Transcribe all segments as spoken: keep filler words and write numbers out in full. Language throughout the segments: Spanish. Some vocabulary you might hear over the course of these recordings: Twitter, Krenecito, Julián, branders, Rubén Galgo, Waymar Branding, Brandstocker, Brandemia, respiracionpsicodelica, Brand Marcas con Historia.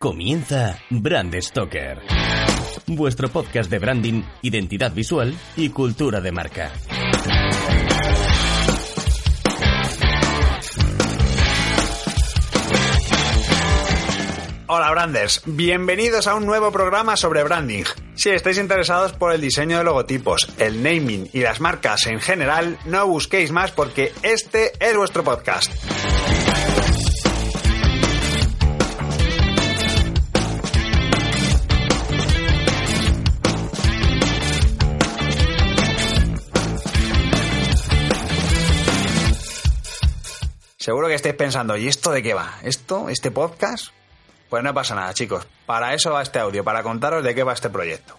Comienza Brandstocker, vuestro podcast de branding, identidad visual y cultura de marca. Hola Branders, bienvenidos a un nuevo programa sobre branding. Si estáis interesados por el diseño de logotipos, el naming y las marcas en general, no busquéis más porque este es vuestro podcast. Seguro que estáis pensando, ¿y esto de qué va? ¿Esto? ¿Este podcast? Pues no pasa nada, chicos. Para eso va este audio, para contaros de qué va este proyecto.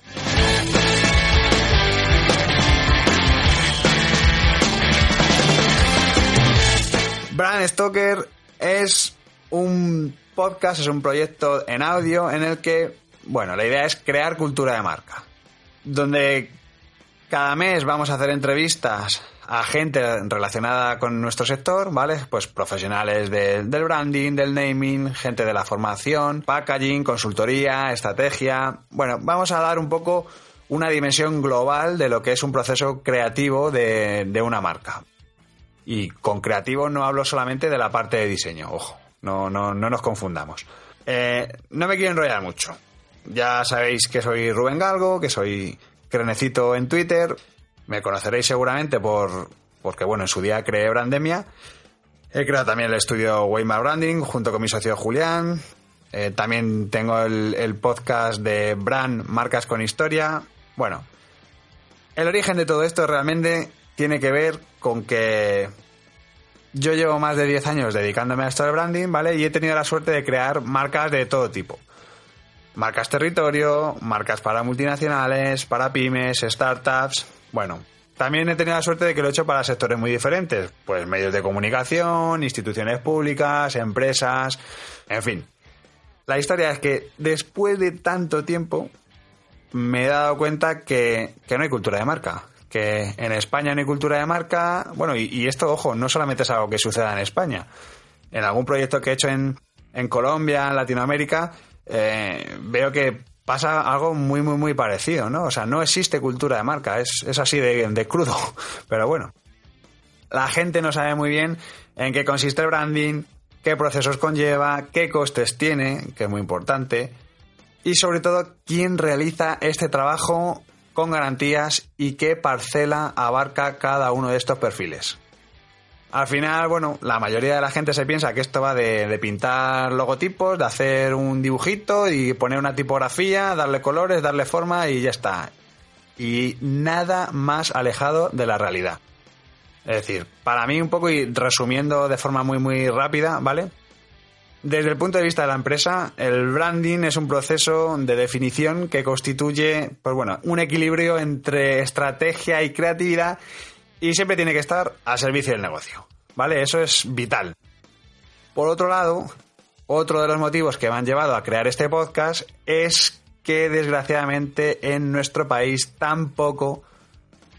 Brandstocker es un podcast, es un proyecto en audio en el que, bueno, la idea es crear cultura de marca. Donde cada mes vamos a hacer entrevistas a gente relacionada con nuestro sector, ¿vale? Pues profesionales de, del branding, del naming, gente de la formación, packaging, consultoría, estrategia. Bueno, vamos a dar un poco una dimensión global de lo que es un proceso creativo de, de una marca. Y con creativo no hablo solamente de la parte de diseño, ojo, no, no, no nos confundamos. Eh, no me quiero enrollar mucho. Ya sabéis que soy Rubén Galgo, que soy Krenecito en Twitter. Me conoceréis seguramente por porque, bueno, en su día creé Brandemia. He creado también el estudio Waymar Branding junto con mi socio Julián. Eh, también tengo el, el podcast de Brand Marcas con Historia. Bueno, el origen de todo esto realmente tiene que ver con que yo llevo más de diez años dedicándome a esto del branding, ¿vale? Y he tenido la suerte de crear marcas de todo tipo. Marcas territorio, marcas para multinacionales, para pymes, startups. Bueno, también he tenido la suerte de que lo he hecho para sectores muy diferentes, pues medios de comunicación, instituciones públicas, empresas, en fin. La historia es que después de tanto tiempo me he dado cuenta que, que no hay cultura de marca, que en España no hay cultura de marca. Bueno, y, y esto, ojo, no solamente es algo que suceda en España. En algún proyecto que he hecho en, en Colombia, en Latinoamérica, eh, veo que pasa algo muy, muy, muy parecido, ¿no? O sea, no existe cultura de marca, es, es así de, de crudo, pero bueno. La gente no sabe muy bien en qué consiste el branding, qué procesos conlleva, qué costes tiene, que es muy importante, y sobre todo, quién realiza este trabajo con garantías y qué parcela abarca cada uno de estos perfiles. Al final, bueno, la mayoría de la gente se piensa que esto va de, de pintar logotipos, de hacer un dibujito y poner una tipografía, darle colores, darle forma y ya está. Y nada más alejado de la realidad. Es decir, para mí un poco, y resumiendo de forma muy muy rápida, ¿vale? Desde el punto de vista de la empresa, el branding es un proceso de definición que constituye, pues bueno, un equilibrio entre estrategia y creatividad. Y siempre tiene que estar al servicio del negocio, ¿vale? Eso es vital. Por otro lado, otro de los motivos que me han llevado a crear este podcast es que, desgraciadamente, en nuestro país tampoco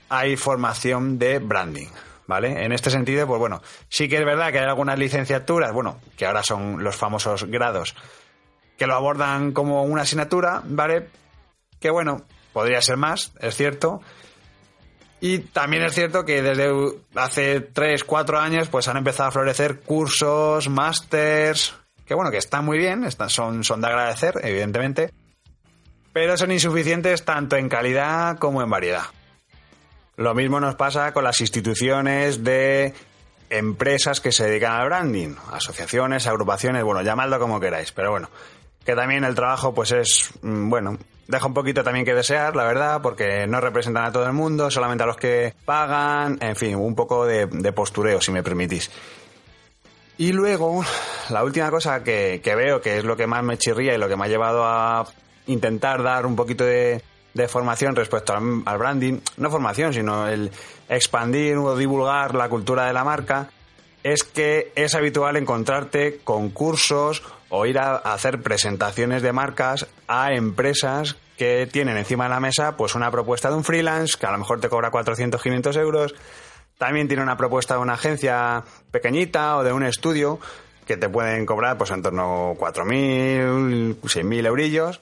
hay formación de branding, ¿vale? En este sentido, pues bueno, sí que es verdad que hay algunas licenciaturas, bueno, que ahora son los famosos grados, que lo abordan como una asignatura, ¿vale? Que bueno, podría ser más, es cierto. Y también es cierto que desde hace tres, cuatro años pues han empezado a florecer cursos, másters, que bueno, que están muy bien, están, son, son de agradecer, evidentemente, pero son insuficientes tanto en calidad como en variedad. Lo mismo nos pasa con las instituciones de empresas que se dedican al branding, asociaciones, agrupaciones, bueno, llamadlo como queráis, pero bueno, que también el trabajo pues es, bueno, deja un poquito también que desear, la verdad, porque no representan a todo el mundo, solamente a los que pagan, en fin, un poco de, de postureo, si me permitís. Y luego, la última cosa que, que veo, que es lo que más me chirría y lo que me ha llevado a intentar dar un poquito de, de formación respecto al, al branding, no formación, sino el expandir o divulgar la cultura de la marca, es que es habitual encontrarte con cursos o ir a hacer presentaciones de marcas a empresas que tienen encima de la mesa pues una propuesta de un freelance que a lo mejor te cobra cuatrocientos, quinientos euros. También tiene una propuesta de una agencia pequeñita o de un estudio que te pueden cobrar pues en torno a cuatro mil, seis mil eurillos.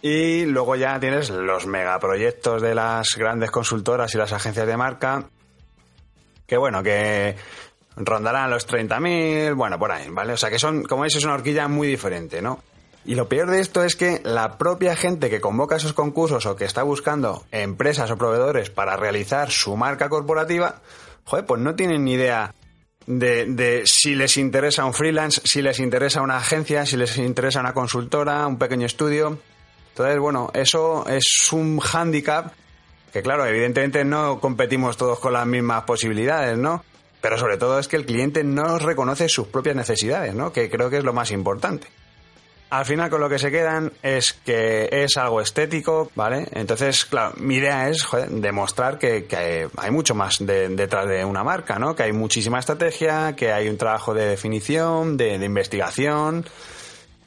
Y luego ya tienes los megaproyectos de las grandes consultoras y las agencias de marca, que bueno, que rondarán los treinta mil, bueno, por ahí, ¿vale? O sea que son, como veis, es una horquilla muy diferente, ¿no? Y lo peor de esto es que la propia gente que convoca esos concursos o que está buscando empresas o proveedores para realizar su marca corporativa, joder, pues no tienen ni idea de, de si les interesa un freelance, si les interesa una agencia, si les interesa una consultora, un pequeño estudio. Entonces, bueno, eso es un hándicap que, claro, evidentemente no competimos todos con las mismas posibilidades, ¿no? Pero sobre todo es que el cliente no reconoce sus propias necesidades, ¿no? Que creo que es lo más importante. Al final con lo que se quedan es que es algo estético, ¿vale? Entonces, claro, mi idea es, joder, demostrar que, que hay mucho más de, detrás de una marca, ¿no? Que hay muchísima estrategia, que hay un trabajo de definición, de, de investigación.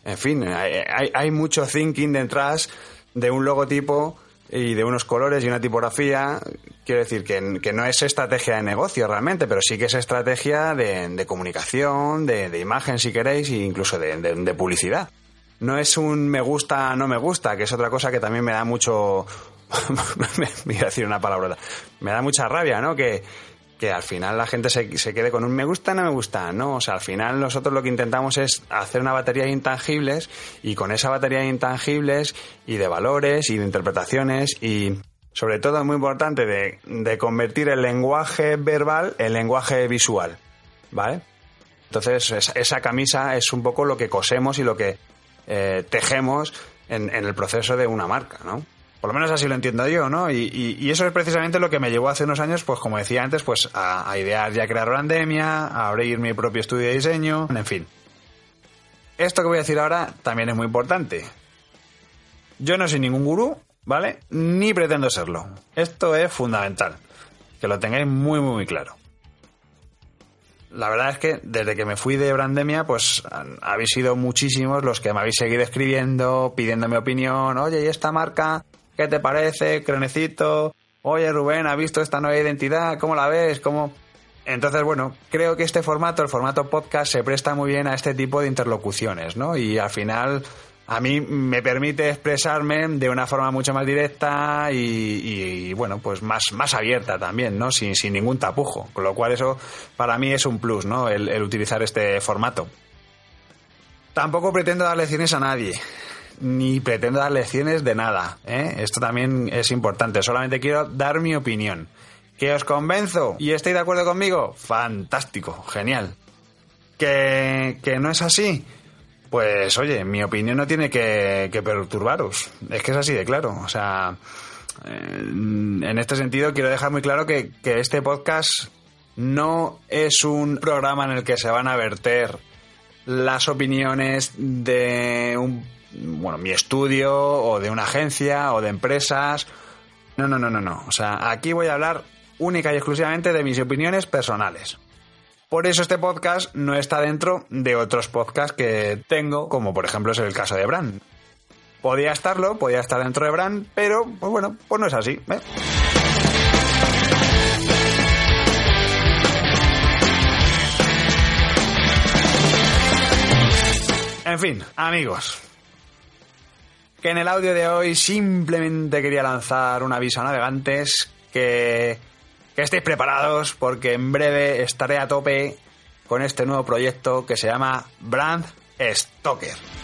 En fin, hay, hay, hay mucho thinking detrás de un logotipo y de unos colores y una tipografía. Quiero decir que, que no es estrategia de negocio realmente, pero sí que es estrategia de, de comunicación, de, de imagen si queréis, e incluso de, de, de publicidad. No es un me gusta, no me gusta, que es otra cosa que también me da mucho... voy a decir una palabrota. Me da mucha rabia, ¿no? Que... que al final la gente se, se quede con un me gusta, no me gusta, ¿no? O sea, al final nosotros lo que intentamos es hacer una batería de intangibles, y con esa batería de intangibles y de valores y de interpretaciones y, sobre todo, es muy importante de, de convertir el lenguaje verbal en lenguaje visual, ¿vale? Entonces, esa, esa camisa es un poco lo que cosemos y lo que eh, tejemos en, en el proceso de una marca, ¿no? Por lo menos así lo entiendo yo, ¿no? Y, y, y eso es precisamente lo que me llevó hace unos años, pues como decía antes, pues a, a idear y a crear Brandemia, a abrir mi propio estudio de diseño, en fin. Esto que voy a decir ahora también es muy importante. Yo no soy ningún gurú, ¿vale? Ni pretendo serlo. Esto es fundamental, que lo tengáis muy, muy, muy claro. La verdad es que desde que me fui de Brandemia, pues han, habéis sido muchísimos los que me habéis seguido escribiendo, pidiéndome opinión. Oye, ¿y esta marca? ¿Qué te parece, Krenecito? Oye, Rubén, ¿has visto esta nueva identidad? ¿Cómo la ves? ¿Cómo...? Entonces, bueno, creo que este formato, el formato podcast, se presta muy bien a este tipo de interlocuciones, ¿no? Y al final, a mí me permite expresarme de una forma mucho más directa y, y, y bueno, pues más, más abierta también, ¿no? Sin, sin ningún tapujo. Con lo cual, eso para mí es un plus, ¿no? El, el utilizar este formato. Tampoco pretendo dar lecciones a nadie. Ni pretendo dar lecciones de nada, ¿eh? Esto también es importante. Solamente quiero dar mi opinión. ¿Que os convenzo y estáis de acuerdo conmigo? Fantástico, genial. ¿Que, que no es así? Pues oye, mi opinión no tiene que, que perturbaros. Es que es así de claro. O sea, en este sentido quiero dejar muy claro que, que este podcast no es un programa en el que se van a verter las opiniones de un... bueno, mi estudio o de una agencia o de empresas. No, no, no, no, no. O sea, aquí voy a hablar única y exclusivamente de mis opiniones personales. Por eso este podcast no está dentro de otros podcasts que tengo, como por ejemplo es el caso de Brand. Podía estarlo, podía estar dentro de Brand, pero pues bueno, pues no es así, ¿eh? En fin, amigos, que en el audio de hoy simplemente quería lanzar un aviso a navegantes, que, que estéis preparados, porque en breve estaré a tope con este nuevo proyecto que se llama Brandstocker.